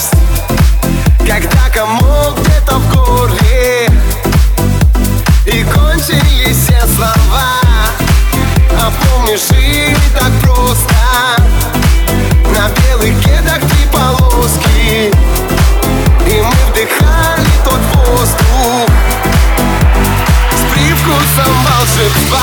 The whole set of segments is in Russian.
радость, когда кому где-то в горле и кончились все слова. А помнишь, жили так просто, на белых кедах три полоски, и мы вдыхали тот воздух с привкусом волшебства.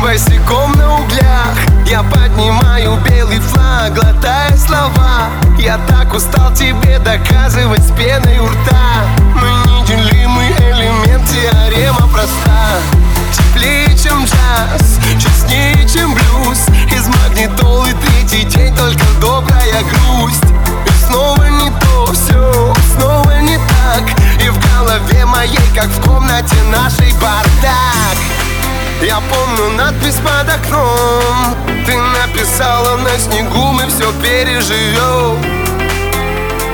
Босиком на углях я поднимаю белый флаг, глотая слова. Я так устал тебе доказывать с пеной у рта. Мы неделимый элемент, теорема проста. Теплее, чем джаз, честнее, чем блюз. Из магнитолы третий день только добрая грусть. И снова не то все, снова не так. И в голове моей, как в комнате нашей, бардак. Я помню надпись под окном, ты написала на снегу, мы все переживем.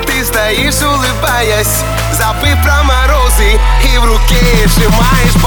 Ты стоишь, улыбаясь, забыв про морозы, и в руке сжимаешь